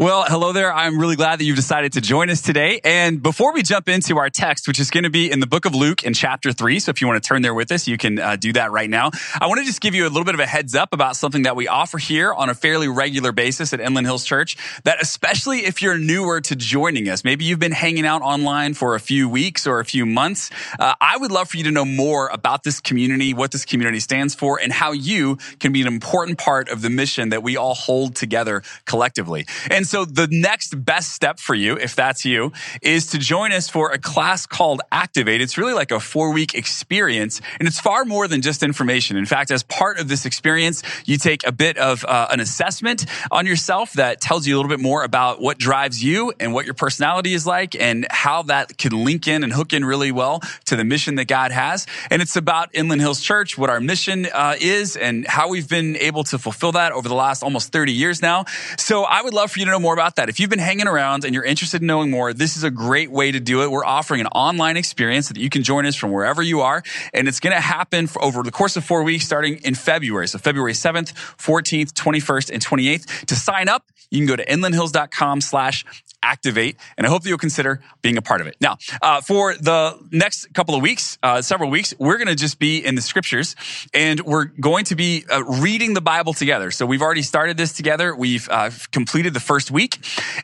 Well, hello there. I'm really glad that you've decided to join us today. And before we jump into our text, which is going to be in the book of Luke in chapter 3, so if you want to turn there with us, you can do that right now. I want to just give you a little bit of a heads up about something that we offer here on a fairly regular basis at Inland Hills Church, that especially if you're newer to joining us, maybe you've been hanging out online for a few weeks or a few months, I would love for you to know more about this community, what this community stands for, and how you can be an important part of the mission that we all hold together collectively. And so the next best step for you, if that's you, is to join us for a class called Activate. It's really like a 4-week experience, and it's far more than just information. In fact, as part of this experience, you take a bit of an assessment on yourself that tells you a little bit more about what drives you and what your personality is like and how that can link in and hook in really well to the mission that God has. And it's about Inland Hills Church, what our mission is and how we've been able to fulfill that over the last almost 30 years now. So I would love for you to know more about that. If you've been hanging around and you're interested in knowing more, this is a great way to do it. We're offering an online experience that you can join us from wherever you are, and it's going to happen over the course of 4 weeks starting in February. So February 7th, 14th, 21st, and 28th. To sign up, you can go to inlandhills.com/activate, and I hope that you'll consider being a part of it. Now, for the next couple of weeks, several weeks, we're going to just be in the scriptures, and we're going to be reading the Bible together. So we've already started this together. We've completed the first week,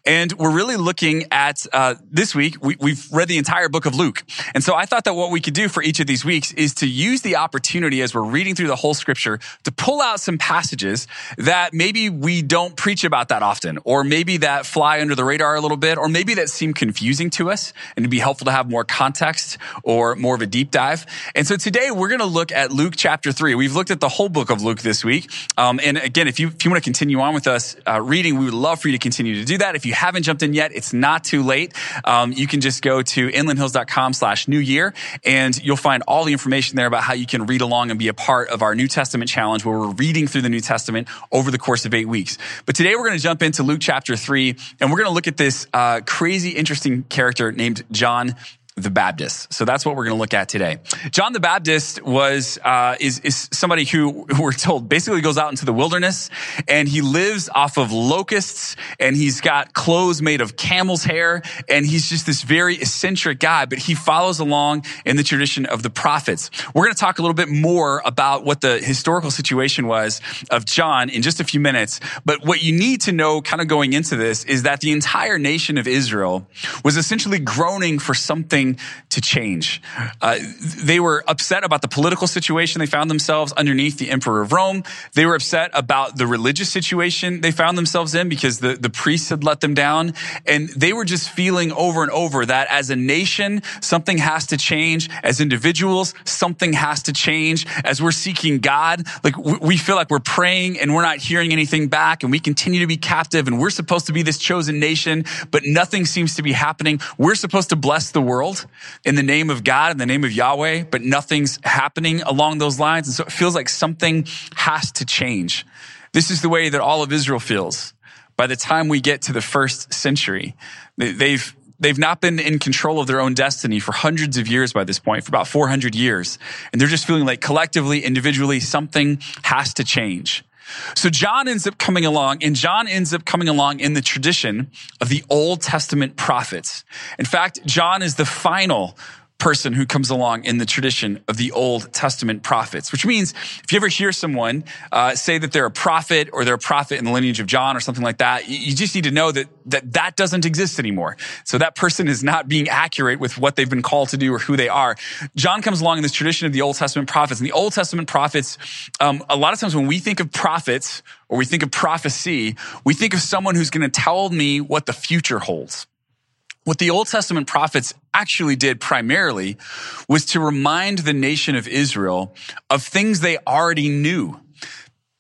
and we're really looking at this week. We've read the entire book of Luke, and so I thought that what we could do for each of these weeks is to use the opportunity as we're reading through the whole scripture to pull out some passages that maybe we don't preach about that often, or maybe that fly under the radar a little bit, or maybe that seemed confusing to us, and it'd be helpful to have more context or more of a deep dive. And so today we're going to look at Luke chapter 3. We've looked at the whole book of Luke this week. And again, if you want to continue on with us reading, we would love for you to continue to do that. If you haven't jumped in yet, it's not too late. You can just go to inlandhills.com/newyear, and you'll find all the information there about how you can read along and be a part of our New Testament challenge, where we're reading through the New Testament over the course of 8 weeks. But today we're going to jump into Luke chapter 3, and we're going to look at this crazy, interesting character named John the Baptist. So that's what we're going to look at today. John the Baptist was is somebody who, we're told, basically goes out into the wilderness, and he lives off of locusts, and he's got clothes made of camel's hair, and he's just this very eccentric guy, but he follows along in the tradition of the prophets. We're going to talk a little bit more about what the historical situation was of John in just a few minutes, but what you need to know kind of going into this is that the entire nation of Israel was essentially groaning for something to change. They were upset about the political situation they found themselves underneath the emperor of Rome. They were upset about the religious situation they found themselves in because the priests had let them down. And they were just feeling over and over that as a nation, something has to change. As individuals, something has to change. As we're seeking God, like we feel like we're praying and we're not hearing anything back, and we continue to be captive, and we're supposed to be this chosen nation, but nothing seems to be happening. We're supposed to bless the world in the name of God, in the name of Yahweh, but nothing's happening along those lines. And so it feels like something has to change. This is the way that all of Israel feels. By the time we get to the first century, they've not been in control of their own destiny for hundreds of years by this point, for about 400 years. And they're just feeling like collectively, individually, something has to change. So John ends up coming along, and John ends up coming along in the tradition of the Old Testament prophets. In fact, John is the final person who comes along in the tradition of the Old Testament prophets, which means if you ever hear someone say that they're a prophet, or they're a prophet in the lineage of John or something like that, you just need to know that doesn't exist anymore. So that person is not being accurate with what they've been called to do or who they are. John comes along in this tradition of the Old Testament prophets. And the Old Testament prophets, a lot of times when we think of prophets or we think of prophecy, we think of someone who's going to tell me what the future holds. What the Old Testament prophets actually did primarily was to remind the nation of Israel of things they already knew.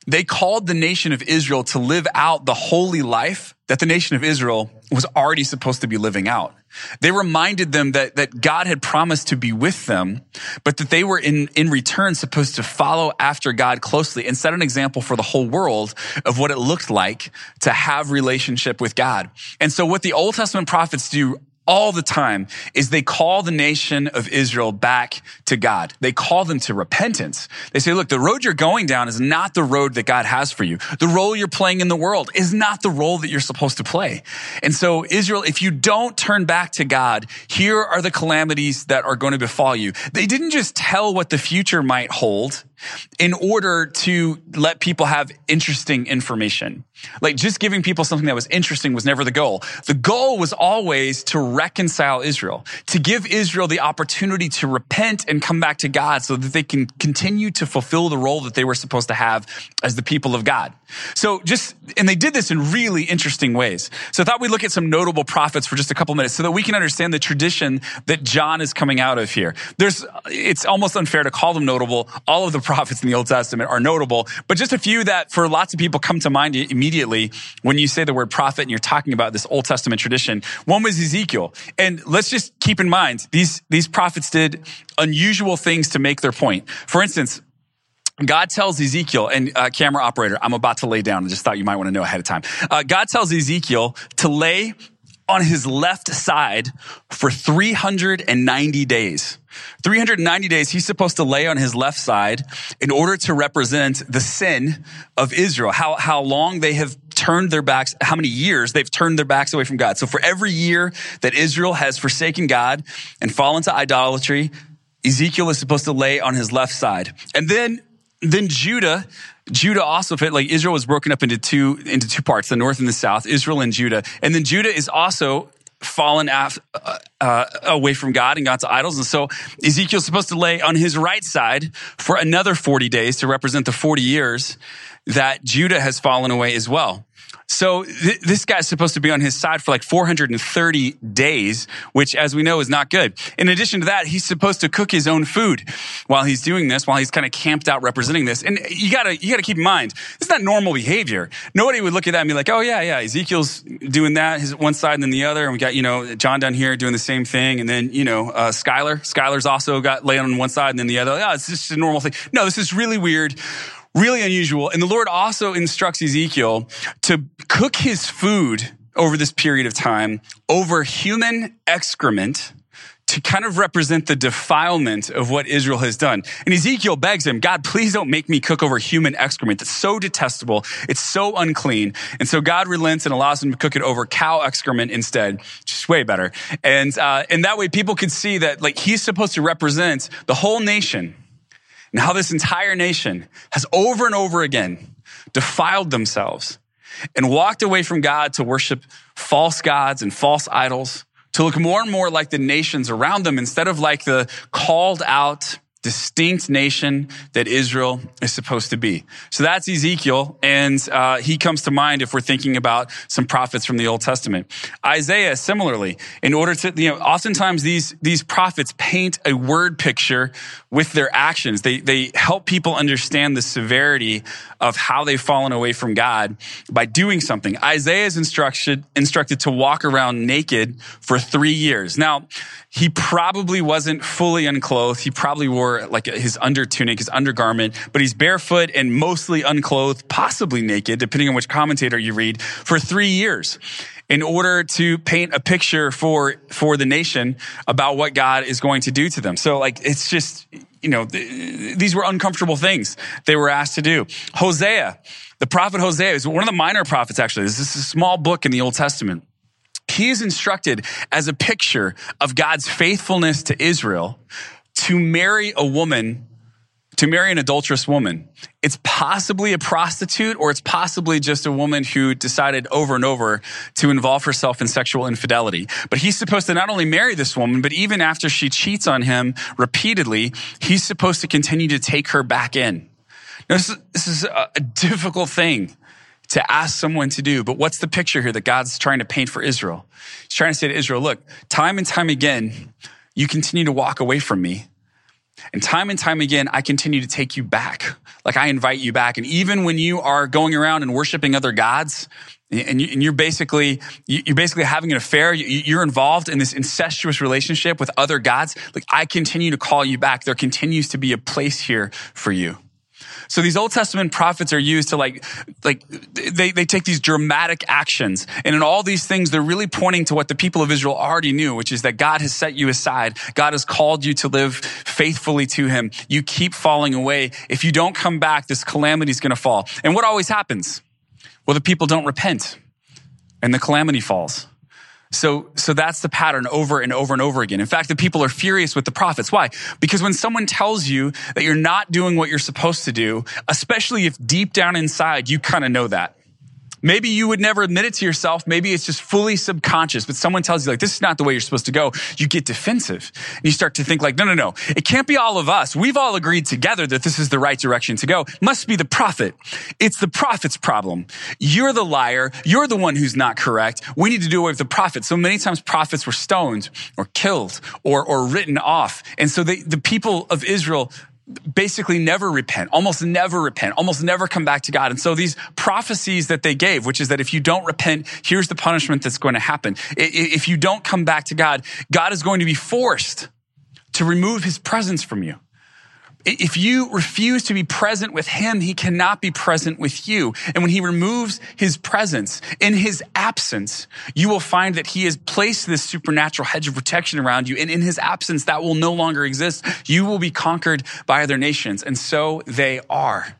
They called the nation of Israel to live out the holy life that the nation of Israel was already supposed to be living out. They reminded them that God had promised to be with them, but that they were in return supposed to follow after God closely and set an example for the whole world of what it looked like to have relationship with God. And so what the Old Testament prophets do all the time is they call the nation of Israel back to God. They call them to repentance. They say, look, the road you're going down is not the road that God has for you. The role you're playing in the world is not the role that you're supposed to play. And so Israel, if you don't turn back to God, here are the calamities that are going to befall you. They didn't just tell what the future might hold in order to let people have interesting information. Like just giving people something that was interesting was never the goal. The goal was always to reconcile Israel, to give Israel the opportunity to repent and come back to God so that they can continue to fulfill the role that they were supposed to have as the people of God. So and they did this in really interesting ways. So I thought we'd look at some notable prophets for just a couple minutes so that we can understand the tradition that John is coming out of here. It's almost unfair to call them notable. All of the prophets in the Old Testament are notable, but just a few that for lots of people come to mind immediately when you say the word prophet and you're talking about this Old Testament tradition. One was Ezekiel. And let's just keep in mind, these prophets did unusual things to make their point. For instance, God tells Ezekiel, and camera operator, I'm about to lay down. I just thought you might want to know ahead of time. God tells Ezekiel to lay on his left side for 390 days. 390 days, he's supposed to lay on his left side in order to represent the sin of Israel, how long they have turned their backs, how many years they've turned their backs away from God. So for every year that Israel has forsaken God and fallen to idolatry, Ezekiel is supposed to lay on his left side. And then Judah also fit, like Israel was broken up into two parts, the north and the south, Israel and Judah. And then Judah is also fallen away from God and God's idols. And so Ezekiel's supposed to lay on his right side for another 40 days to represent the 40 years that Judah has fallen away as well. So this guy's supposed to be on his side for like 430 days, which as we know is not good. In addition to that, he's supposed to cook his own food while he's doing this, while he's kind of camped out representing this. And you gotta keep in mind, it's not normal behavior. Nobody would look at that and be like, oh yeah, Ezekiel's doing that, his one side and then the other. And we got, John down here doing the same thing. And then, Skylar's also got laid on one side and then the other. Oh, it's just a normal thing. No, this is really weird. Really unusual. And the Lord also instructs Ezekiel to cook his food over this period of time over human excrement to kind of represent the defilement of what Israel has done. And Ezekiel begs him, God, please don't make me cook over human excrement. That's so detestable. It's so unclean. And so God relents and allows him to cook it over cow excrement instead, which is way better. And that way people could see that like he's supposed to represent the whole nation, and how this entire nation has over and over again defiled themselves and walked away from God to worship false gods and false idols, to look more and more like the nations around them instead of like the called out, distinct nation that Israel is supposed to be. So that's Ezekiel, and he comes to mind if we're thinking about some prophets from the Old Testament. Isaiah, similarly, in order to, oftentimes these prophets paint a word picture with their actions. They help people understand the severity of how they've fallen away from God by doing something. Isaiah is instructed to walk around naked for 3 years. Now, he probably wasn't fully unclothed. He probably wore like his under tunic, his undergarment, but he's barefoot and mostly unclothed, possibly naked, depending on which commentator you read, for 3 years in order to paint a picture for the nation about what God is going to do to them. So like, it's just, these were uncomfortable things they were asked to do. Hosea, the prophet Hosea is one of the minor prophets, actually. This is a small book in the Old Testament. He is instructed as a picture of God's faithfulness to Israel to marry a woman, to marry an adulterous woman. It's possibly a prostitute, or it's possibly just a woman who decided over and over to involve herself in sexual infidelity. But he's supposed to not only marry this woman, but even after she cheats on him repeatedly, he's supposed to continue to take her back in. Now, this is a difficult thing to ask someone to do, but what's the picture here that God's trying to paint for Israel? He's trying to say to Israel, look, time and time again, you continue to walk away from me. And time again, I continue to take you back. Like I invite you back. And even when you are going around and worshiping other gods, and you're basically having an affair, you're involved in this incestuous relationship with other gods, like I continue to call you back. There continues to be a place here for you. So these Old Testament prophets are used to they take these dramatic actions. And in all these things, they're really pointing to what the people of Israel already knew, which is that God has set you aside. God has called you to live faithfully to him. You keep falling away. If you don't come back, this calamity is going to fall. And what always happens? Well, the people don't repent and the calamity falls. So that's the pattern over and over and over again. In fact, the people are furious with the prophets. Why? Because when someone tells you that you're not doing what you're supposed to do, especially if deep down inside, you kind of know that. Maybe you would never admit it to yourself. Maybe it's just fully subconscious, but someone tells you like, this is not the way you're supposed to go. You get defensive and you start to think like, no. It can't be all of us. We've all agreed together that this is the right direction to go. It must be the prophet. It's the prophet's problem. You're the liar. You're the one who's not correct. We need to do away with the prophet. So many times prophets were stoned or killed or written off. And so the people of Israel basically almost never come back to God. And so these prophecies that they gave, which is that if you don't repent, here's the punishment that's going to happen. If you don't come back to God, God is going to be forced to remove his presence from you. If you refuse to be present with him, he cannot be present with you. And when he removes his presence, in his absence, you will find that he has placed this supernatural hedge of protection around you. And in his absence, that will no longer exist. You will be conquered by other nations. And so they are,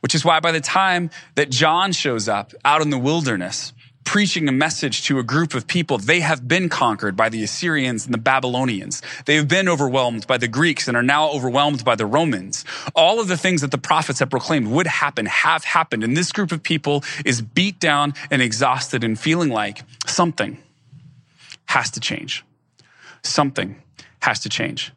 which is why by the time that John shows up out in the wilderness, preaching a message to a group of people, they have been conquered by the Assyrians and the Babylonians. They've been overwhelmed by the Greeks and are now overwhelmed by the Romans. All of the things that the prophets have proclaimed would happen, have happened. And this group of people is beat down and exhausted and feeling like something has to change. Something has to change.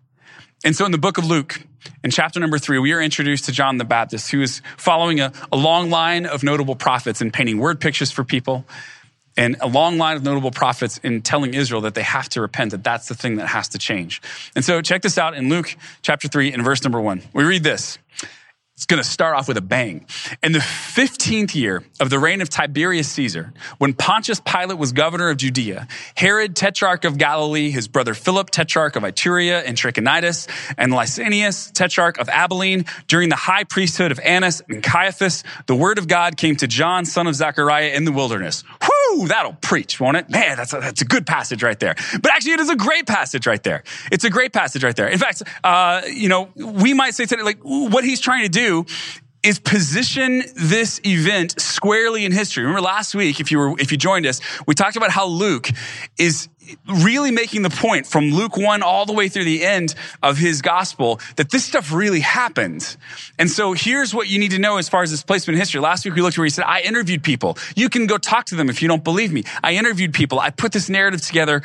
And so in the book of Luke, in chapter number 3, we are introduced to John the Baptist, who is following a long line of notable prophets and painting word pictures for people, and a long line of notable prophets in telling Israel that they have to repent, that that's the thing that has to change. And so check this out in Luke chapter 3 and verse number 1. We read this. It's going to start off with a bang. In the 15th year of the reign of Tiberius Caesar, when Pontius Pilate was governor of Judea, Herod, tetrarch of Galilee, his brother Philip, tetrarch of Ituria and Trachonitis, and Lysanias, tetrarch of Abilene, during the high priesthood of Annas and Caiaphas, the word of God came to John, son of Zechariah, in the wilderness. Whoo, that'll preach, won't it? Man, that's a good passage right there. But actually, it is a great passage right there. It's a great passage right there. In fact, we might say today, like, what he's trying to do is position this event squarely in history. Remember last week, if you joined us, we talked about how Luke is really making the point from Luke 1 all the way through the end of his gospel that this stuff really happened. And so here's what you need to know as far as this placement in history. Last week we looked where he said, I interviewed people. You can go talk to them if you don't believe me. I interviewed people. I put this narrative together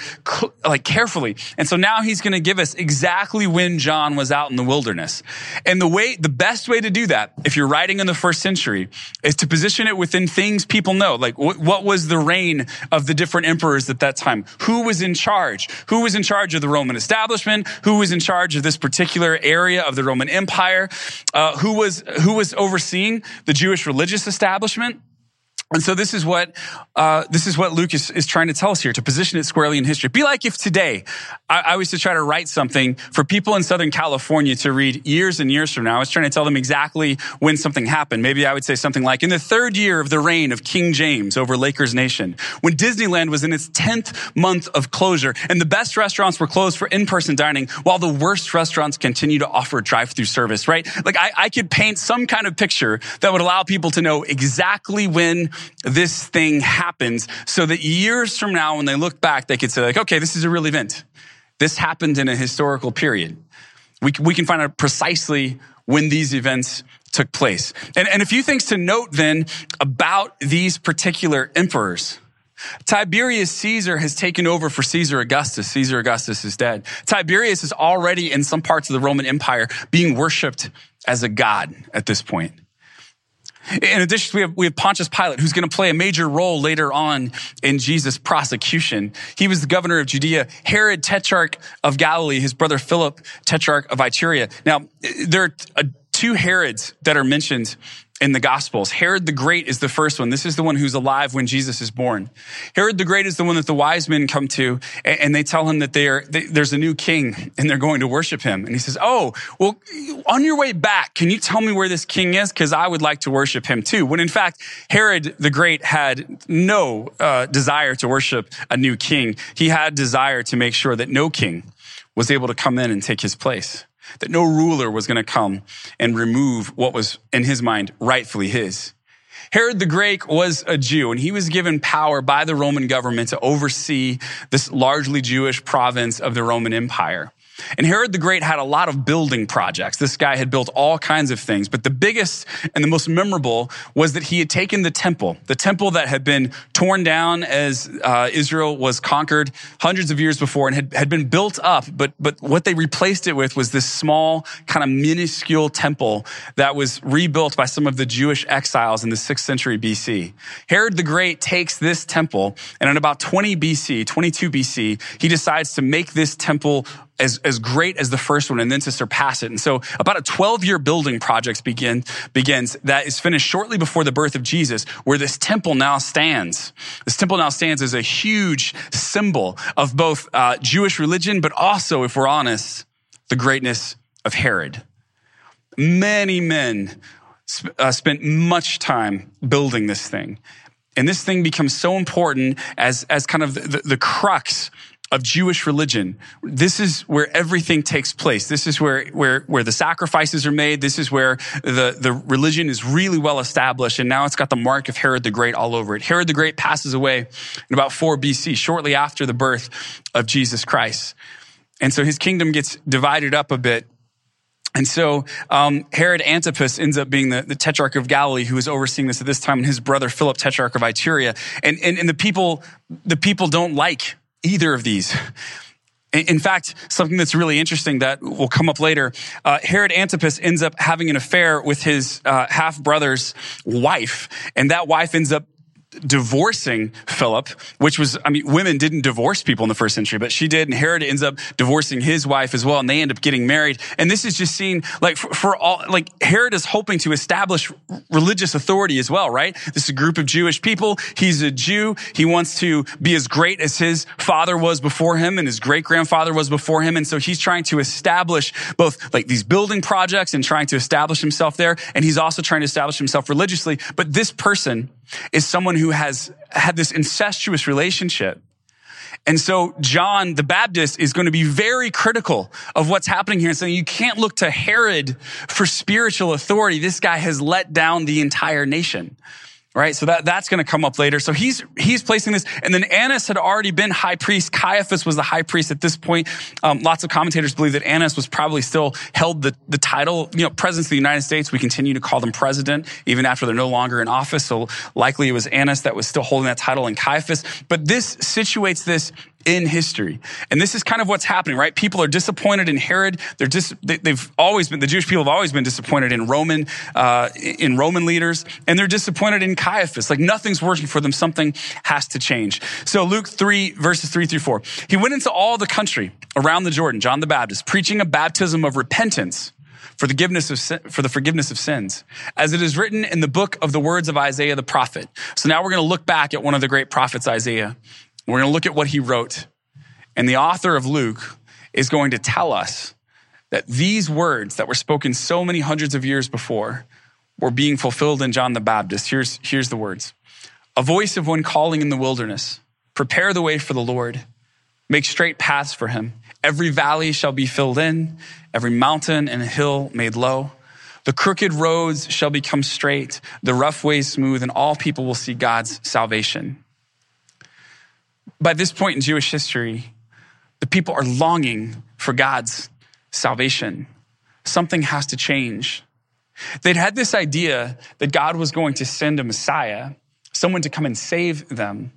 carefully. And so now he's going to give us exactly when John was out in the wilderness. And the best way to do that, if you're writing in the first century, is to position it within things people know. Like what was the reign of the different emperors at that time? Who was in charge? Who was in charge of the Roman establishment? Who was in charge of this particular area of the Roman Empire? Who was overseeing the Jewish religious establishment? And so this is what Luke is trying to tell us here, to position it squarely in history. Be like if today I was to try to write something for people in Southern California to read years and years from now. I was trying to tell them exactly when something happened. Maybe I would say something like, in the 3rd year of the reign of King James over Lakers Nation, when Disneyland was in its 10th month of closure and the best restaurants were closed for in-person dining while the worst restaurants continue to offer drive-through service, right? Like I could paint some kind of picture that would allow people to know exactly when this thing happens, so that years from now, when they look back, they could say like, okay, this is a real event. This happened in a historical period. We can find out precisely when these events took place. And a few things to note then about these particular emperors. Tiberius Caesar has taken over for Caesar Augustus. Caesar Augustus is dead. Tiberius is already in some parts of the Roman Empire being worshiped as a god at this point. In addition, we have Pontius Pilate, who's going to play a major role later on in Jesus' prosecution. He was the governor of Judea. Herod, tetrarch of Galilee, his brother Philip, tetrarch of Ituria. Now, there are two Herods that are mentioned in the Gospels. Herod the Great is the first one. This is the one who's alive when Jesus is born. Herod the Great is the one that the wise men come to, and they tell him that there's a new king and they're going to worship him. And he says, oh, well, on your way back, can you tell me where this king is? Because I would like to worship him too. When in fact, Herod the Great had no desire to worship a new king. He had desire to make sure that no king was able to come in and take his place, that no ruler was going to come and remove what was, in his mind, rightfully his. Herod the Great was a Jew, and he was given power by the Roman government to oversee this largely Jewish province of the Roman Empire. And Herod the Great had a lot of building projects. This guy had built all kinds of things, but the biggest and the most memorable was that he had taken the temple that had been torn down as Israel was conquered hundreds of years before and had been built up, but what they replaced it with was this small, kind of minuscule temple that was rebuilt by some of the Jewish exiles in the 6th century BC. Herod the Great takes this temple, and in about 22 BC, he decides to make this temple as great as the first one and then to surpass it. And so about a 12-year building project begins that is finished shortly before the birth of Jesus, where this temple now stands. This temple now stands as a huge symbol of both Jewish religion, but also, if we're honest, the greatness of Herod. Many men spent much time building this thing. And this thing becomes so important as kind of the crux of Jewish religion. This is where everything takes place. This is where the sacrifices are made. This is where the religion is really well established. And now it's got the mark of Herod the Great all over it. Herod the Great passes away in about 4 BC, shortly after the birth of Jesus Christ. And so his kingdom gets divided up a bit. And so Herod Antipas ends up being the Tetrarch of Galilee, who is overseeing this at this time, and his brother Philip, Tetrarch of Ituria. And the people don't like either of these. In fact, something that's really interesting that will come up later, Herod Antipas ends up having an affair with his half-brother's wife, and that wife ends up divorcing Philip, which was, women didn't divorce people in the first century, but she did, and Herod ends up divorcing his wife as well, and they end up getting married. And this is just seen, Herod is hoping to establish religious authority as well, right? This is a group of Jewish people. He's a Jew. He wants to be as great as his father was before him and his great-grandfather was before him, and so he's trying to establish both, these building projects and trying to establish himself there, and he's also trying to establish himself religiously. But this person is someone who has had this incestuous relationship. And so John the Baptist is going to be very critical of what's happening here and saying, you can't look to Herod for spiritual authority. This guy has let down the entire nation, right? So that's going to come up later. So he's placing this. And then Annas had already been high priest. Caiaphas was the high priest at this point. Lots of commentators believe that Annas was probably still held the title, presidents of the United States. We continue to call them president even after they're no longer in office. So likely it was Annas that was still holding that title and Caiaphas. But this situates this in history. And this is kind of what's happening, right? People are disappointed in Herod. The Jewish people have always been disappointed in Roman leaders, and they're disappointed in Caiaphas. Nothing's working for them. Something has to change. So Luke 3, verses 3-4. He went into all the country around the Jordan, John the Baptist, preaching a baptism of repentance for the forgiveness of sins, as it is written in the book of the words of Isaiah the prophet. So now we're going to look back at one of the great prophets, Isaiah. We're going to look at what he wrote. And the author of Luke is going to tell us that these words that were spoken so many hundreds of years before were being fulfilled in John the Baptist. Here's the words. A voice of one calling in the wilderness, prepare the way for the Lord, make straight paths for him. Every valley shall be filled in, every mountain and hill made low. The crooked roads shall become straight, the rough ways smooth, and all people will see God's salvation. By this point in Jewish history, the people are longing for God's salvation. Something has to change. They'd had this idea that God was going to send a Messiah, someone to come and save them.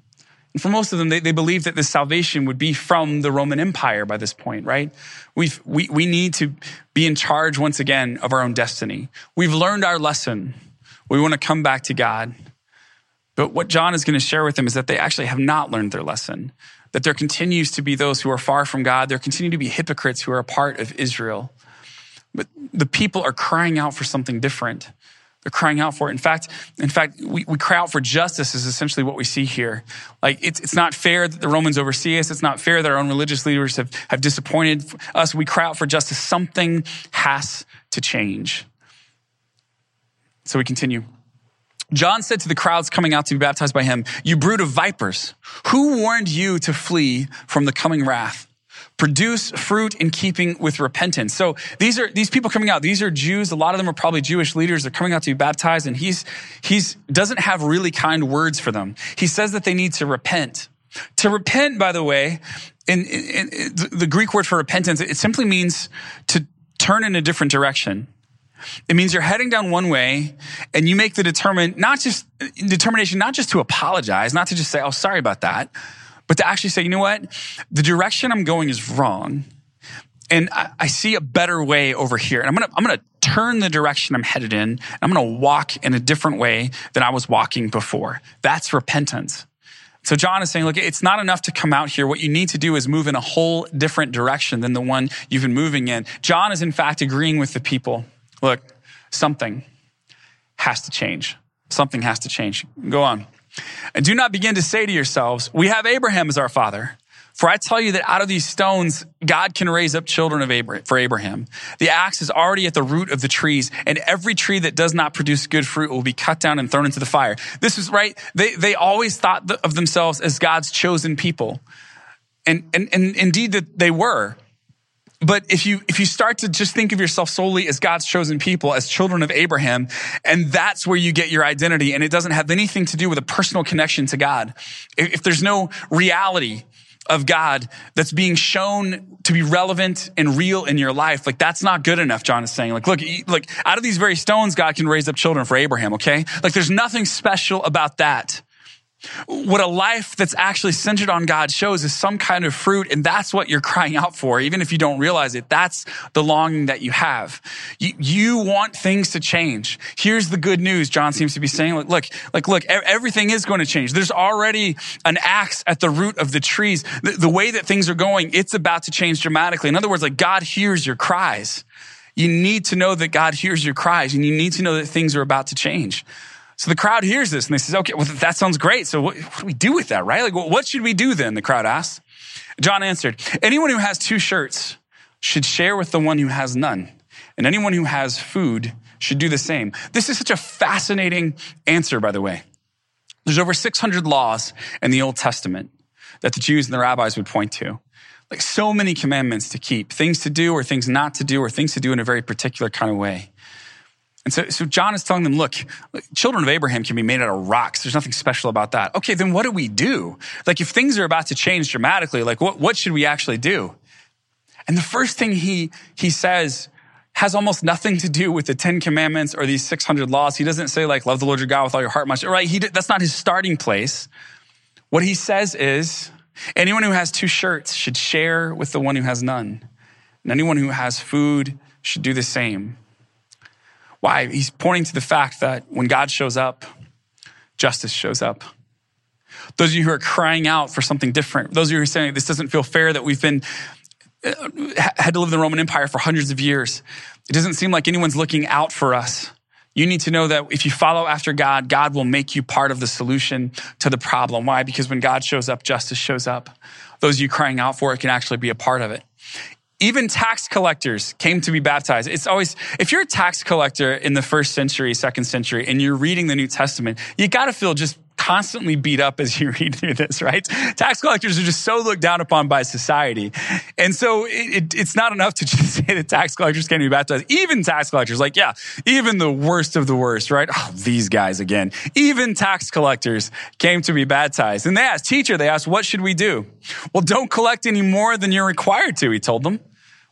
And for most of them, they believed that this salvation would be from the Roman Empire by this point, right? We need to be in charge once again of our own destiny. We've learned our lesson. We want to come back to God. But what John is going to share with them is that they actually have not learned their lesson, that there continues to be those who are far from God. There continue to be hypocrites who are a part of Israel. But the people are crying out for something different. They're crying out for it. In fact, we cry out for justice is essentially what we see here. Like, it's not fair that the Romans oversee us. It's not fair that our own religious leaders have disappointed us. We cry out for justice. Something has to change. So we continue. John said to the crowds coming out to be baptized by him, "You brood of vipers, who warned you to flee from the coming wrath? Produce fruit in keeping with repentance." So these people coming out, these are Jews. A lot of them are probably Jewish leaders. They're coming out to be baptized, and he's doesn't have really kind words for them. He says that they need to repent. To repent, by the way, in the Greek word for repentance, it simply means to turn in a different direction. It means you're heading down one way and you make the determination not just to apologize, not to just say, "Oh, sorry about that," but to actually say, you know what? The direction I'm going is wrong. And I see a better way over here. And I'm gonna turn the direction I'm headed in. And I'm gonna walk in a different way than I was walking before. That's repentance. So John is saying, look, it's not enough to come out here. What you need to do is move in a whole different direction than the one you've been moving in. John is in fact agreeing with the people. Look, something has to change. Something has to change. Go on. "And do not begin to say to yourselves, 'We have Abraham as our father.' For I tell you that out of these stones, God can raise up children of Abraham, for Abraham. The axe is already at the root of the trees, and every tree that does not produce good fruit will be cut down and thrown into the fire." This is right. They always thought of themselves as God's chosen people. And indeed that they were. But if you start to just think of yourself solely as God's chosen people, as children of Abraham, and that's where you get your identity, and it doesn't have anything to do with a personal connection to God. If there's no reality of God that's being shown to be relevant and real in your life, like that's not good enough, John is saying. Like, look, out of these very stones, God can raise up children for Abraham, okay? Like there's nothing special about that. What a life that's actually centered on God shows is some kind of fruit, and that's what you're crying out for. Even if you don't realize it, that's the longing that you have. You want things to change. Here's the good news, John seems to be saying. Look, everything is going to change. There's already an axe at the root of the trees. The way that things are going, it's about to change dramatically. In other words, like God hears your cries. You need to know that God hears your cries, and you need to know that things are about to change. So the crowd hears this and they says, "Okay, well, that sounds great. So what do we do with that, right? Like, what should we do then?" The crowd asked. John answered, "Anyone who has two shirts should share with the one who has none. And anyone who has food should do the same." This is such a fascinating answer, by the way. There's over 600 laws in the Old Testament that the Jews and the rabbis would point to. Like so many commandments to keep, things to do or things not to do, or things to do in a very particular kind of way. And so John is telling them, look, children of Abraham can be made out of rocks. There's nothing special about that. Okay, then what do we do? Like if things are about to change dramatically, like what should we actually do? And the first thing he says has almost nothing to do with the 10 commandments or these 600 laws. He doesn't say like, love the Lord your God with all your heart, much, right? That's not his starting place. What he says is, anyone who has two shirts should share with the one who has none. And anyone who has food should do the same. Why? He's pointing to the fact that when God shows up, justice shows up. Those of you who are crying out for something different, those of you who are saying this doesn't feel fair that we've had to live in the Roman Empire for hundreds of years. It doesn't seem like anyone's looking out for us. You need to know that if you follow after God, God will make you part of the solution to the problem. Why? Because when God shows up, justice shows up. Those of you crying out for it can actually be a part of it. Even tax collectors came to be baptized. It's always, if you're a tax collector in the first century, second century, and you're reading the New Testament, you gotta feel just constantly beat up as you read through this, right? Tax collectors are just so looked down upon by society. And so it's not enough to just say that tax collectors can't be baptized. Even tax collectors, like, yeah, even the worst of the worst, right? Oh, these guys again. Even tax collectors came to be baptized. And they asked, "Teacher," they asked, "what should we do?" "Well, don't collect any more than you're required to," he told them.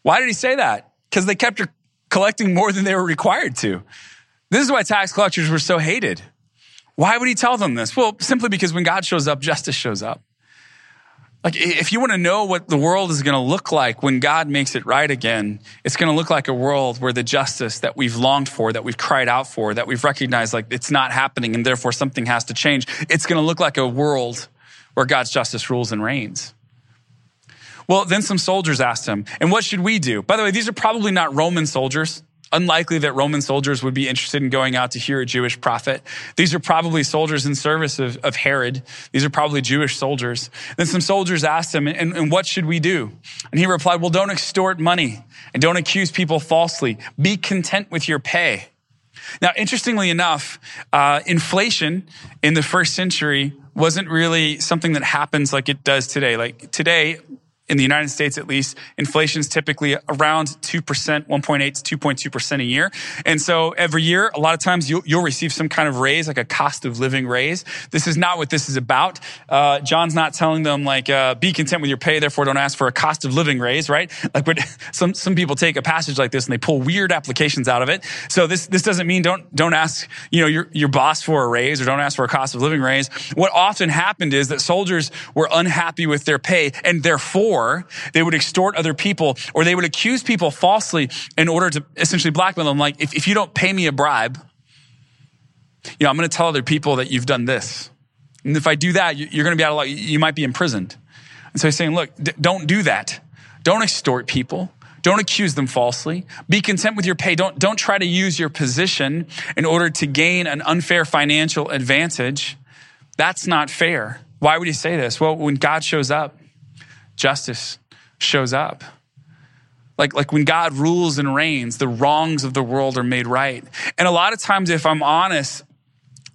Why did he say that? Because they kept collecting more than they were required to. This is why tax collectors were so hated. Why would he tell them this? Well, simply because when God shows up, justice shows up. Like if you want to know what the world is going to look like when God makes it right again, it's going to look like a world where the justice that we've longed for, that we've cried out for, that we've recognized like it's not happening and therefore something has to change. It's going to look like a world where God's justice rules and reigns. Well, then some soldiers asked him, "And what should we do?" By the way, these are probably not Roman soldiers. Unlikely that Roman soldiers would be interested in going out to hear a Jewish prophet. These are probably soldiers in service of Herod. These are probably Jewish soldiers. Then some soldiers asked him, and what should we do? And he replied, well, don't extort money and don't accuse people falsely. Be content with your pay. Now, interestingly enough, inflation in the first century wasn't really something that happens like it does today. Like today, in the United States at least, inflation's typically around 2%, 1.8 to 2.2% a year. And so every year, a lot of times you'll receive some kind of raise, like a cost of living raise. This is not what this is about. John's not telling them like, be content with your pay, therefore don't ask for a cost of living raise, right? Like but some people take a passage like this and they pull weird applications out of it. So this doesn't mean don't ask, you know, your boss for a raise or don't ask for a cost of living raise. What often happened is that soldiers were unhappy with their pay and therefore they would extort other people or they would accuse people falsely in order to essentially blackmail them. Like, if you don't pay me a bribe, you know, I'm going to tell other people that you've done this. And if I do that, you're going to be out of luck. You might be imprisoned. And so he's saying, look, don't do that. Don't extort people. Don't accuse them falsely. Be content with your pay. Don't try to use your position in order to gain an unfair financial advantage. That's not fair. Why would he say this? Well, when God shows up, justice shows up. Like when God rules and reigns, the wrongs of the world are made right. And a lot of times, if I'm honest,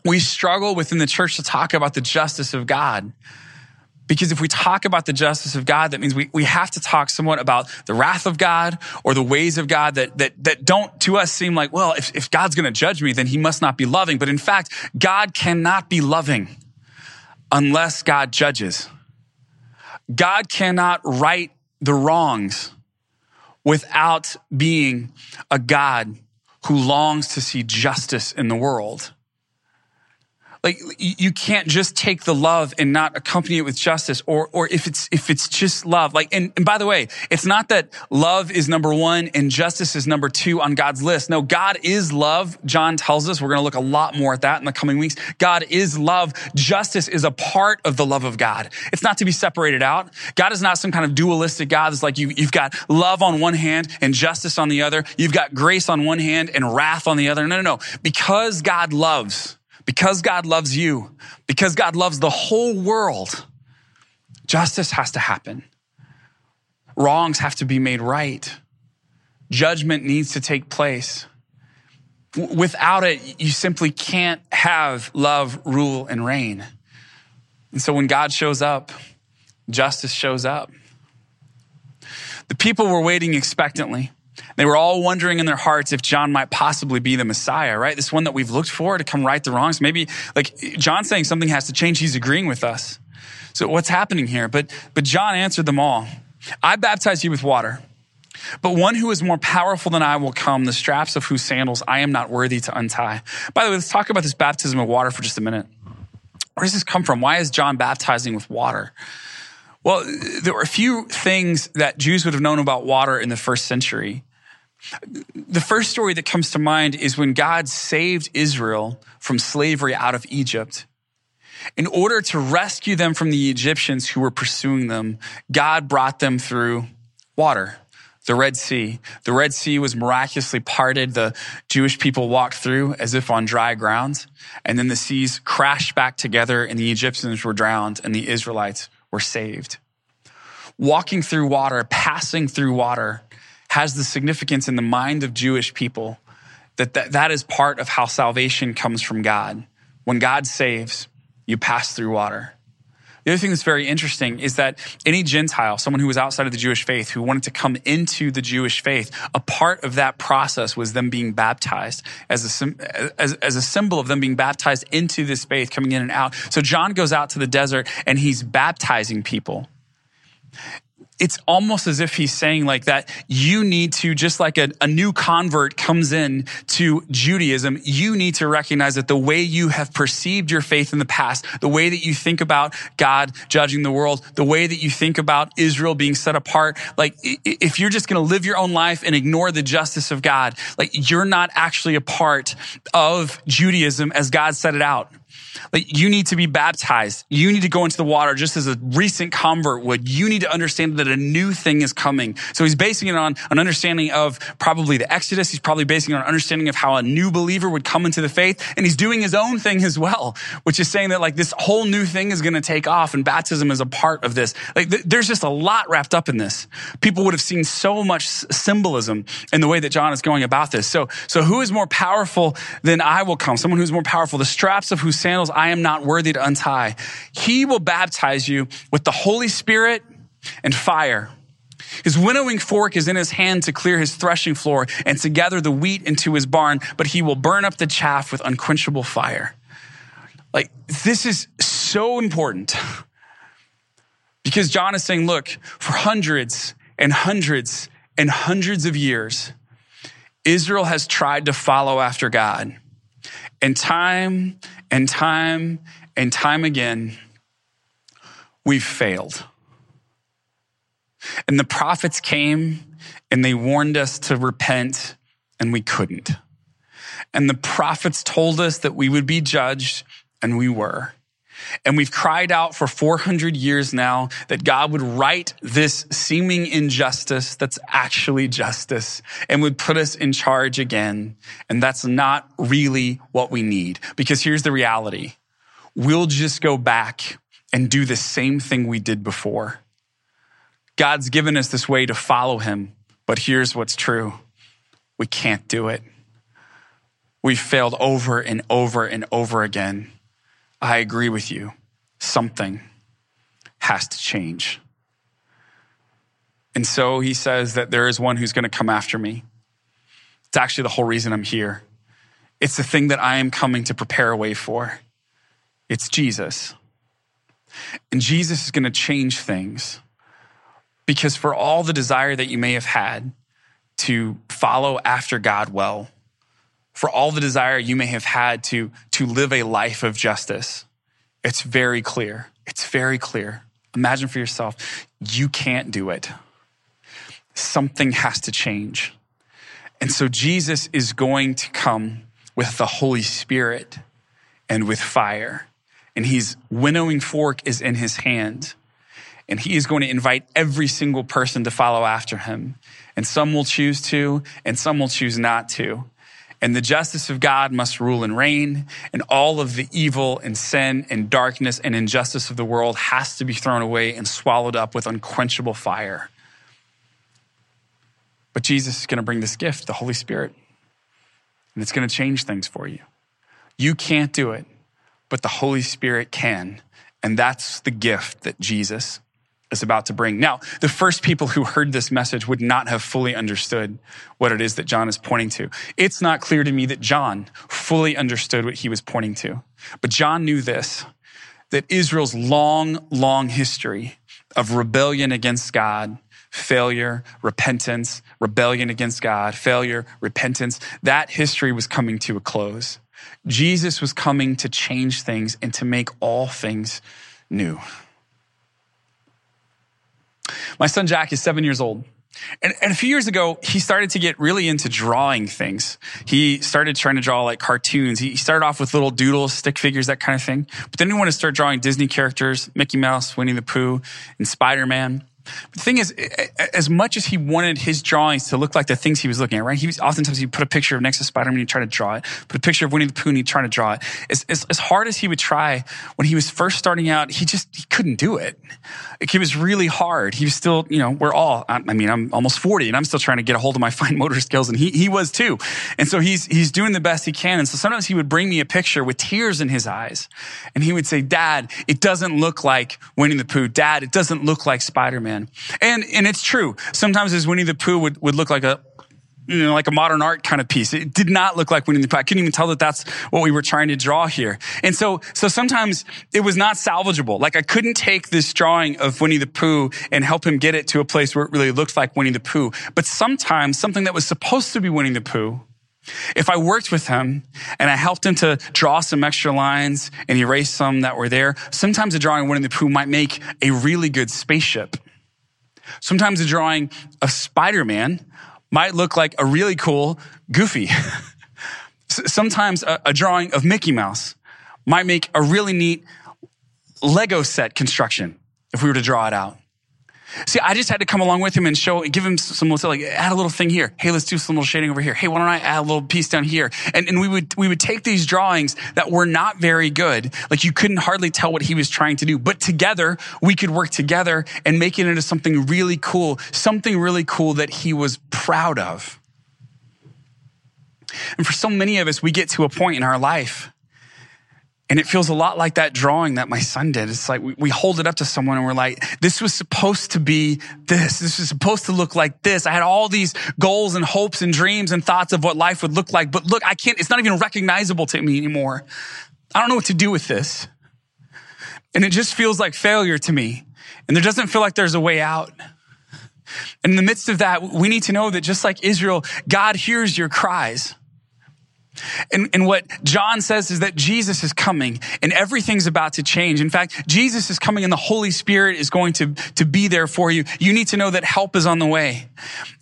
we struggle within the church to talk about the justice of God. Because if we talk about the justice of God, that means we have to talk somewhat about the wrath of God or the ways of God that don't to us seem like, well, if God's gonna judge me, then he must not be loving. But in fact, God cannot be loving unless God judges. God cannot right the wrongs without being a God who longs to see justice in the world. Like you can't just take the love and not accompany it with justice, or if it's just love. Like, and by the way, it's not that love is number one and justice is number two on God's list. No, God is love. John tells us, we're going to look a lot more at that in the coming weeks. God is love. Justice is a part of the love of God. It's not to be separated out. God is not some kind of dualistic God that's like you've got love on one hand and justice on the other. You've got grace on one hand and wrath on the other. No. Because God loves. Because God loves you, because God loves the whole world, justice has to happen. Wrongs have to be made right. Judgment needs to take place. Without it, you simply can't have love, rule, and reign. And so when God shows up, justice shows up. The people were waiting expectantly. They were all wondering in their hearts if John might possibly be the Messiah, right? This one that we've looked for to come right the wrongs. Maybe like John's saying something has to change. He's agreeing with us. So what's happening here? But John answered them all. I baptize you with water, but one who is more powerful than I will come, the straps of whose sandals I am not worthy to untie. By the way, let's talk about this baptism of water for just a minute. Where does this come from? Why is John baptizing with water? Well, there were a few things that Jews would have known about water in the first century. The first story that comes to mind is when God saved Israel from slavery out of Egypt. In order to rescue them from the Egyptians who were pursuing them, God brought them through water, the Red Sea. The Red Sea was miraculously parted. The Jewish people walked through as if on dry ground. And then the seas crashed back together and the Egyptians were drowned and the Israelites were saved. Walking through water, passing through water has the significance in the mind of Jewish people that is part of how salvation comes from God. When God saves, you pass through water. The other thing that's very interesting is that any Gentile, someone who was outside of the Jewish faith, who wanted to come into the Jewish faith, a part of that process was them being baptized as a symbol of them being baptized into this faith, coming in and out. So John goes out to the desert and he's baptizing people. It's almost as if he's saying like that, you need to, just like a new convert comes in to Judaism, you need to recognize that the way you have perceived your faith in the past, the way that you think about God judging the world, the way that you think about Israel being set apart, like if you're just gonna live your own life and ignore the justice of God, like you're not actually a part of Judaism as God set it out. Like, you need to be baptized. You need to go into the water just as a recent convert would. You need to understand that a new thing is coming. So he's basing it on an understanding of probably the Exodus. He's probably basing it on an understanding of how a new believer would come into the faith. And he's doing his own thing as well, which is saying that like this whole new thing is going to take off, and baptism is a part of this. Like there's just a lot wrapped up in this. People would have seen so much symbolism in the way that John is going about this. So who is more powerful than I will come? Someone who's more powerful, the straps of whose sandals I am not worthy to untie. He will baptize you with the Holy Spirit and fire. His winnowing fork is in his hand to clear his threshing floor and to gather the wheat into his barn, but he will burn up the chaff with unquenchable fire. Like, this is so important because John is saying, look, for hundreds and hundreds and hundreds of years, Israel has tried to follow after God. And time and time and time again, we've failed. And the prophets came and they warned us to repent, and we couldn't. And the prophets told us that we would be judged, and we were. And we've cried out for 400 years now that God would right this seeming injustice that's actually justice and would put us in charge again. And that's not really what we need, because here's the reality. We'll just go back and do the same thing we did before. God's given us this way to follow him, but here's what's true. We can't do it. We've failed over and over and over again. I agree with you. Something has to change. And so he says that there is one who's going to come after me. It's actually the whole reason I'm here. It's the thing that I am coming to prepare a way for. It's Jesus. And Jesus is going to change things. Because for all the desire that you may have had to follow after God well, for all the desire you may have had to live a life of justice, it's very clear. It's very clear. Imagine for yourself, you can't do it. Something has to change. And so Jesus is going to come with the Holy Spirit and with fire. And his winnowing fork is in his hand. And he is going to invite every single person to follow after him. And some will choose to, and some will choose not to. And the justice of God must rule and reign. And all of the evil and sin and darkness and injustice of the world has to be thrown away and swallowed up with unquenchable fire. But Jesus is going to bring this gift, the Holy Spirit. And it's going to change things for you. You can't do it, but the Holy Spirit can. And that's the gift that Jesus is about to bring. Now, the first people who heard this message would not have fully understood what it is that John is pointing to. It's not clear to me that John fully understood what he was pointing to. But John knew this, that Israel's long, long history of rebellion against God, failure, repentance, rebellion against God, failure, repentance, that history was coming to a close. Jesus was coming to change things and to make all things new. My son Jack is 7 years old. And a few years ago, he started to get really into drawing things. He started trying to draw like cartoons. He started off with little doodles, stick figures, that kind of thing. But then he wanted to start drawing Disney characters, Mickey Mouse, Winnie the Pooh, and Spider-Man. But the thing is, as much as he wanted his drawings to look like the things he was looking at, right? Oftentimes he'd put a picture of next to Spider-Man and he'd try to draw it. Put a picture of Winnie the Pooh and he'd try to draw it. As hard as he would try, when he was first starting out, he couldn't do it. Like, it was really hard. He was still, I'm almost 40 and I'm still trying to get a hold of my fine motor skills, and he was too. And so he's doing the best he can. And so sometimes he would bring me a picture with tears in his eyes and he would say, "Dad, it doesn't look like Winnie the Pooh. Dad, it doesn't look like Spider-Man." And it's true. Sometimes his Winnie the Pooh would look like a modern art kind of piece. It did not look like Winnie the Pooh. I couldn't even tell that that's what we were trying to draw here. And so sometimes it was not salvageable. Like, I couldn't take this drawing of Winnie the Pooh and help him get it to a place where it really looked like Winnie the Pooh. But sometimes something that was supposed to be Winnie the Pooh, if I worked with him and I helped him to draw some extra lines and erase some that were there, sometimes a drawing of Winnie the Pooh might make a really good spaceship. Sometimes a drawing of Spider-Man might look like a really cool Goofy. Sometimes a drawing of Mickey Mouse might make a really neat Lego set construction if we were to draw it out. See, I just had to come along with him and show, give him some little, like, add a little thing here. Hey, let's do some little shading over here. Hey, why don't I add a little piece down here? And we would take these drawings that were not very good. Like, you couldn't hardly tell what he was trying to do, but together we could work together and make it into something really cool that he was proud of. And for so many of us, we get to a point in our life and it feels a lot like that drawing that my son did. It's like we hold it up to someone and we're like, this was supposed to be this. This was supposed to look like this. I had all these goals and hopes and dreams and thoughts of what life would look like. But look, I can't, it's not even recognizable to me anymore. I don't know what to do with this. And it just feels like failure to me. And there doesn't feel like there's a way out. And in the midst of that, we need to know that just like Israel, God hears your cries. And what John says is that Jesus is coming and everything's about to change. In fact, Jesus is coming and the Holy Spirit is going to be there for you. You need to know that help is on the way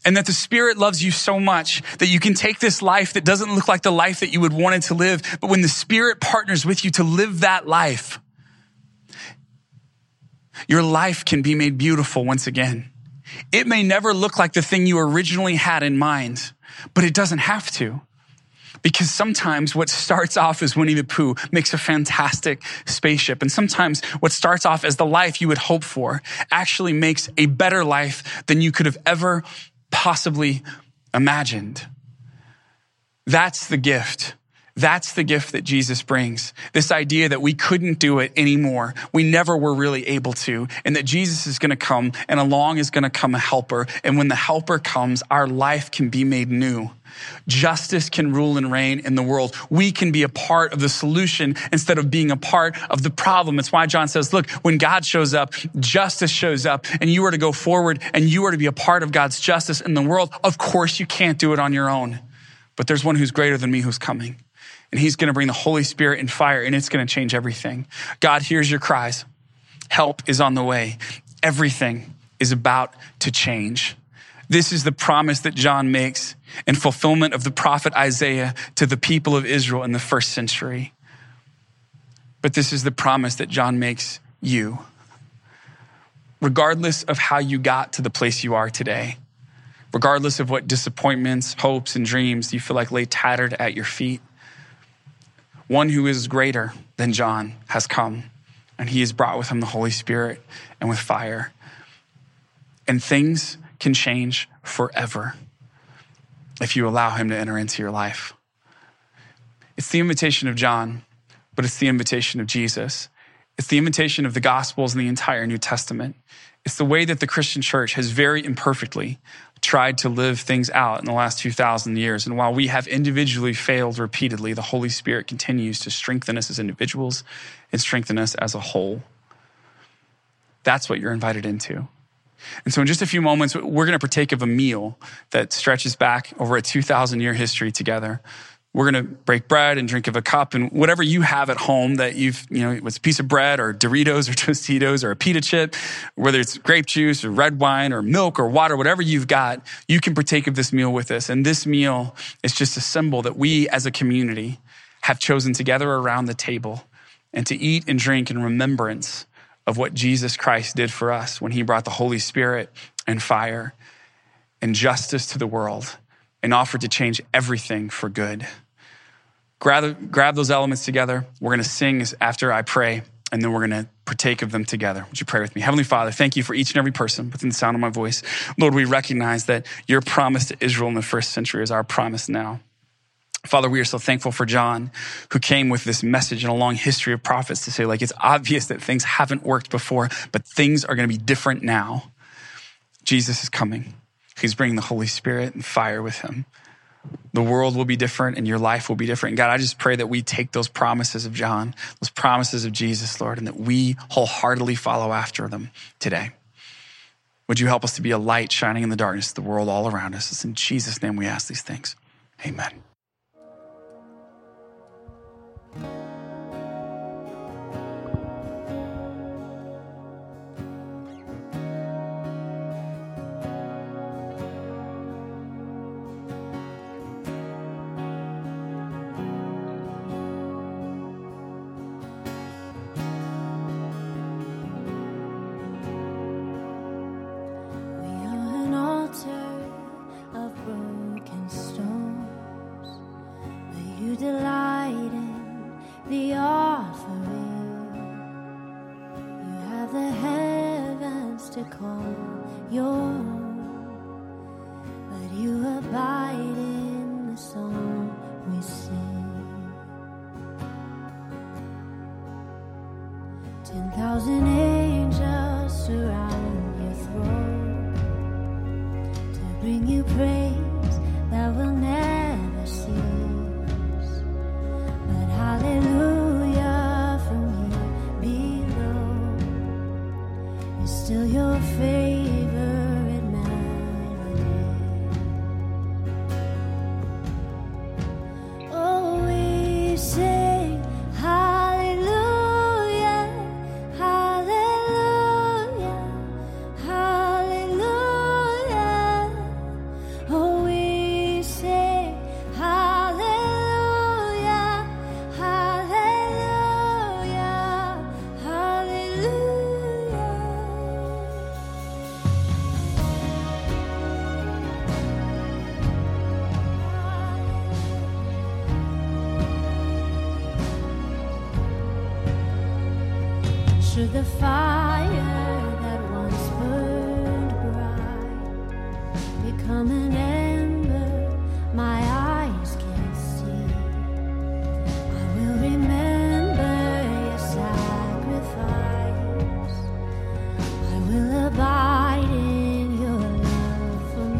and that the Spirit loves you so much that you can take this life that doesn't look like the life that you would wanted to live. But when the Spirit partners with you to live that life, your life can be made beautiful once again. It may never look like the thing you originally had in mind, but it doesn't have to. Because sometimes what starts off as Winnie the Pooh makes a fantastic spaceship. And sometimes what starts off as the life you would hope for actually makes a better life than you could have ever possibly imagined. That's the gift. That's the gift that Jesus brings. This idea that we couldn't do it anymore. We never were really able to. And that Jesus is going to come and along is going to come a helper. And when the helper comes, our life can be made new. Justice can rule and reign in the world. We can be a part of the solution instead of being a part of the problem. It's why John says, look, when God shows up, justice shows up and you are to go forward and you are to be a part of God's justice in the world. Of course, you can't do it on your own, but there's one who's greater than me who's coming and he's going to bring the Holy Spirit and fire and it's going to change everything. God hears your cries. Help is on the way. Everything is about to change. This is the promise that John makes in fulfillment of the prophet Isaiah to the people of Israel in the first century. But this is the promise that John makes you. Regardless of how you got to the place you are today, regardless of what disappointments, hopes, and dreams you feel like lay tattered at your feet, one who is greater than John has come, and he has brought with him the Holy Spirit and with fire. And things can change forever if you allow him to enter into your life. It's the invitation of John, but it's the invitation of Jesus. It's the invitation of the Gospels and the entire New Testament. It's the way that the Christian church has very imperfectly tried to live things out in the last 2,000 years. And while we have individually failed repeatedly, the Holy Spirit continues to strengthen us as individuals and strengthen us as a whole. That's what you're invited into. And so in just a few moments, we're going to partake of a meal that stretches back over a 2,000-year history together. We're going to break bread and drink of a cup and whatever you have at home that it's a piece of bread or Doritos or Tostitos or a pita chip, whether it's grape juice or red wine or milk or water, whatever you've got, you can partake of this meal with us. And this meal is just a symbol that we as a community have chosen together around the table and to eat and drink in remembrance of what Jesus Christ did for us when he brought the Holy Spirit and fire and justice to the world and offered to change everything for good. Grab those elements together. We're gonna sing after I pray, and then we're gonna partake of them together. Would you pray with me? Heavenly Father, thank you for each and every person within the sound of my voice. Lord, we recognize that your promise to Israel in the first century is our promise now. Father, we are so thankful for John, who came with this message and a long history of prophets to say, like, it's obvious that things haven't worked before, but things are going to be different now. Jesus is coming. He's bringing the Holy Spirit and fire with him. The world will be different and your life will be different. And God, I just pray that we take those promises of John, those promises of Jesus, Lord, and that we wholeheartedly follow after them today. Would you help us to be a light shining in the darkness of the world all around us? It's in Jesus' name we ask these things. Amen. delight in the offering. You have the heavens to call your own, but you abide in the song we sing. 10,000 angels surround your throne to bring you praise that will never cease. But hallelujah from here below is still your favorite melody. Oh, we sing hallelujah, hallelujah, hallelujah. Oh, we say hallelujah, hallelujah, hallelujah. Should the fire that once burned bright become an ember my eyes can't see, I will remember your sacrifice. I will abide in your love for me.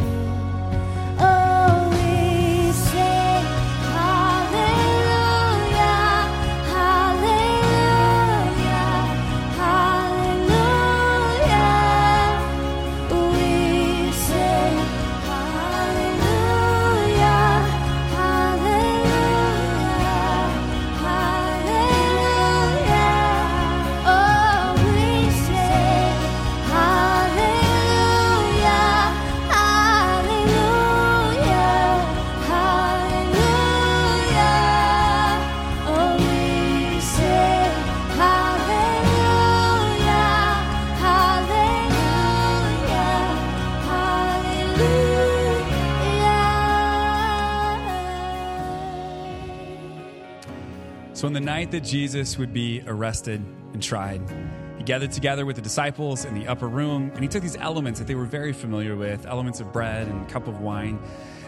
Oh, we say hallelujah, hallelujah, hallelujah. We say hallelujah, hallelujah, hallelujah. Oh, we say hallelujah, hallelujah, hallelujah. Oh, we say hallelujah, hallelujah, hallelujah. So on the night that Jesus would be arrested and tried, he gathered together with the disciples in the upper room, and he took these elements that they were very familiar with, elements of bread and cup of wine,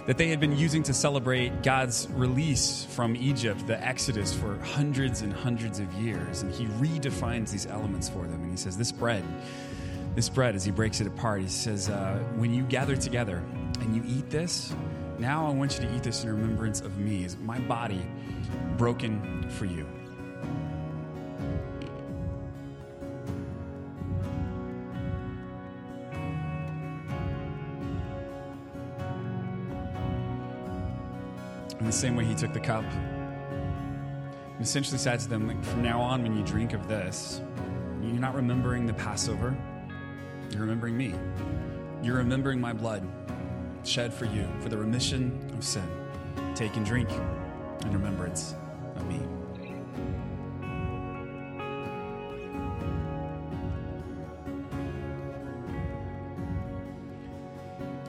that they had been using to celebrate God's release from Egypt, the Exodus, for hundreds and hundreds of years. And he redefines these elements for them, and he says, this bread, as he breaks it apart, he says, when you gather together and you eat this, now I want you to eat this in remembrance of me, as my body broken for you. In the same way, he took the cup and essentially said to them, from now on, when you drink of this, you're not remembering the Passover, you're remembering me. You're remembering my blood shed for you, for the remission of sin. Take and drink in remembrance of me.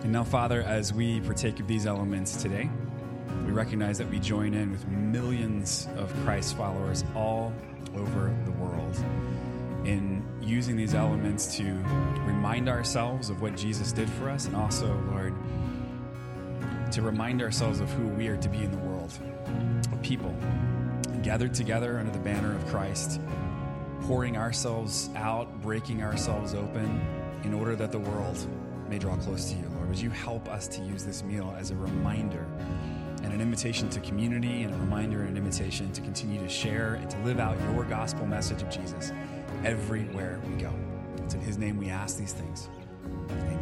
And now, Father, as we partake of these elements today, we recognize that we join in with millions of Christ followers all over the world in using these elements to remind ourselves of what Jesus did for us, and also, Lord, to remind ourselves of who we are to be in the world, a people gathered together under the banner of Christ, pouring ourselves out, breaking ourselves open in order that the world may draw close to you, Lord. Would you help us to use this meal as a reminder and an invitation to community, and a reminder and an invitation to continue to share and to live out your gospel message of Jesus everywhere we go. It's in his name we ask these things. Amen.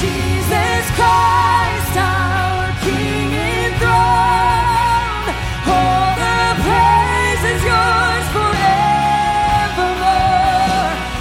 Jesus Christ, our King enthroned, all the praise is yours forevermore.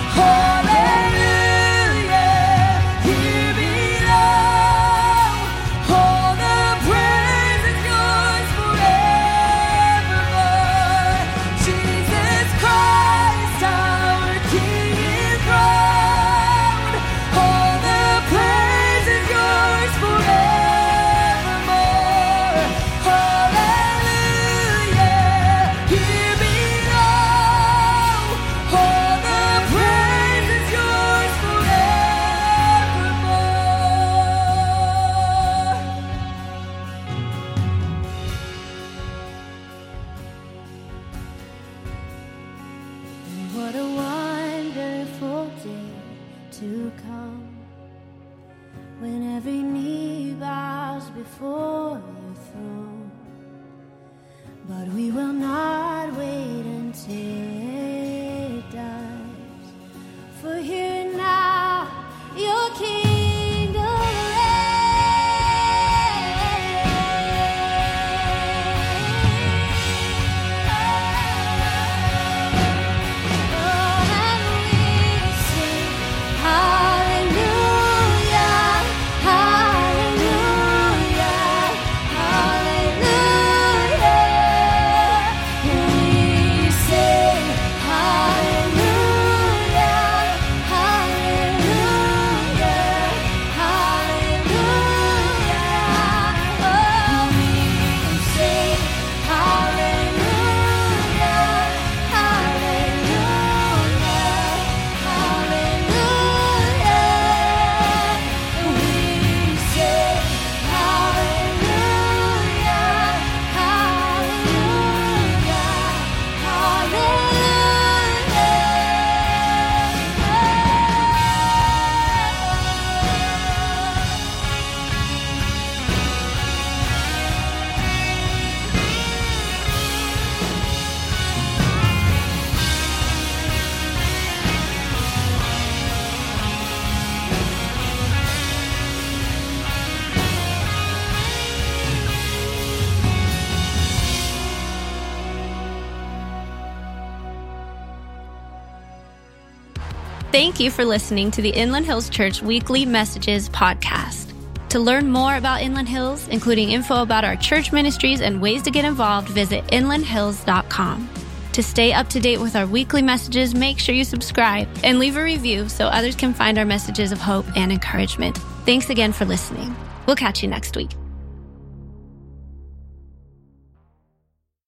Thank you for listening to the Inland Hills Church Weekly Messages podcast. To learn more about Inland Hills, including info about our church ministries and ways to get involved, visit inlandhills.com. To stay up to date with our weekly messages, make sure you subscribe and leave a review so others can find our messages of hope and encouragement. Thanks again for listening. We'll catch you next week.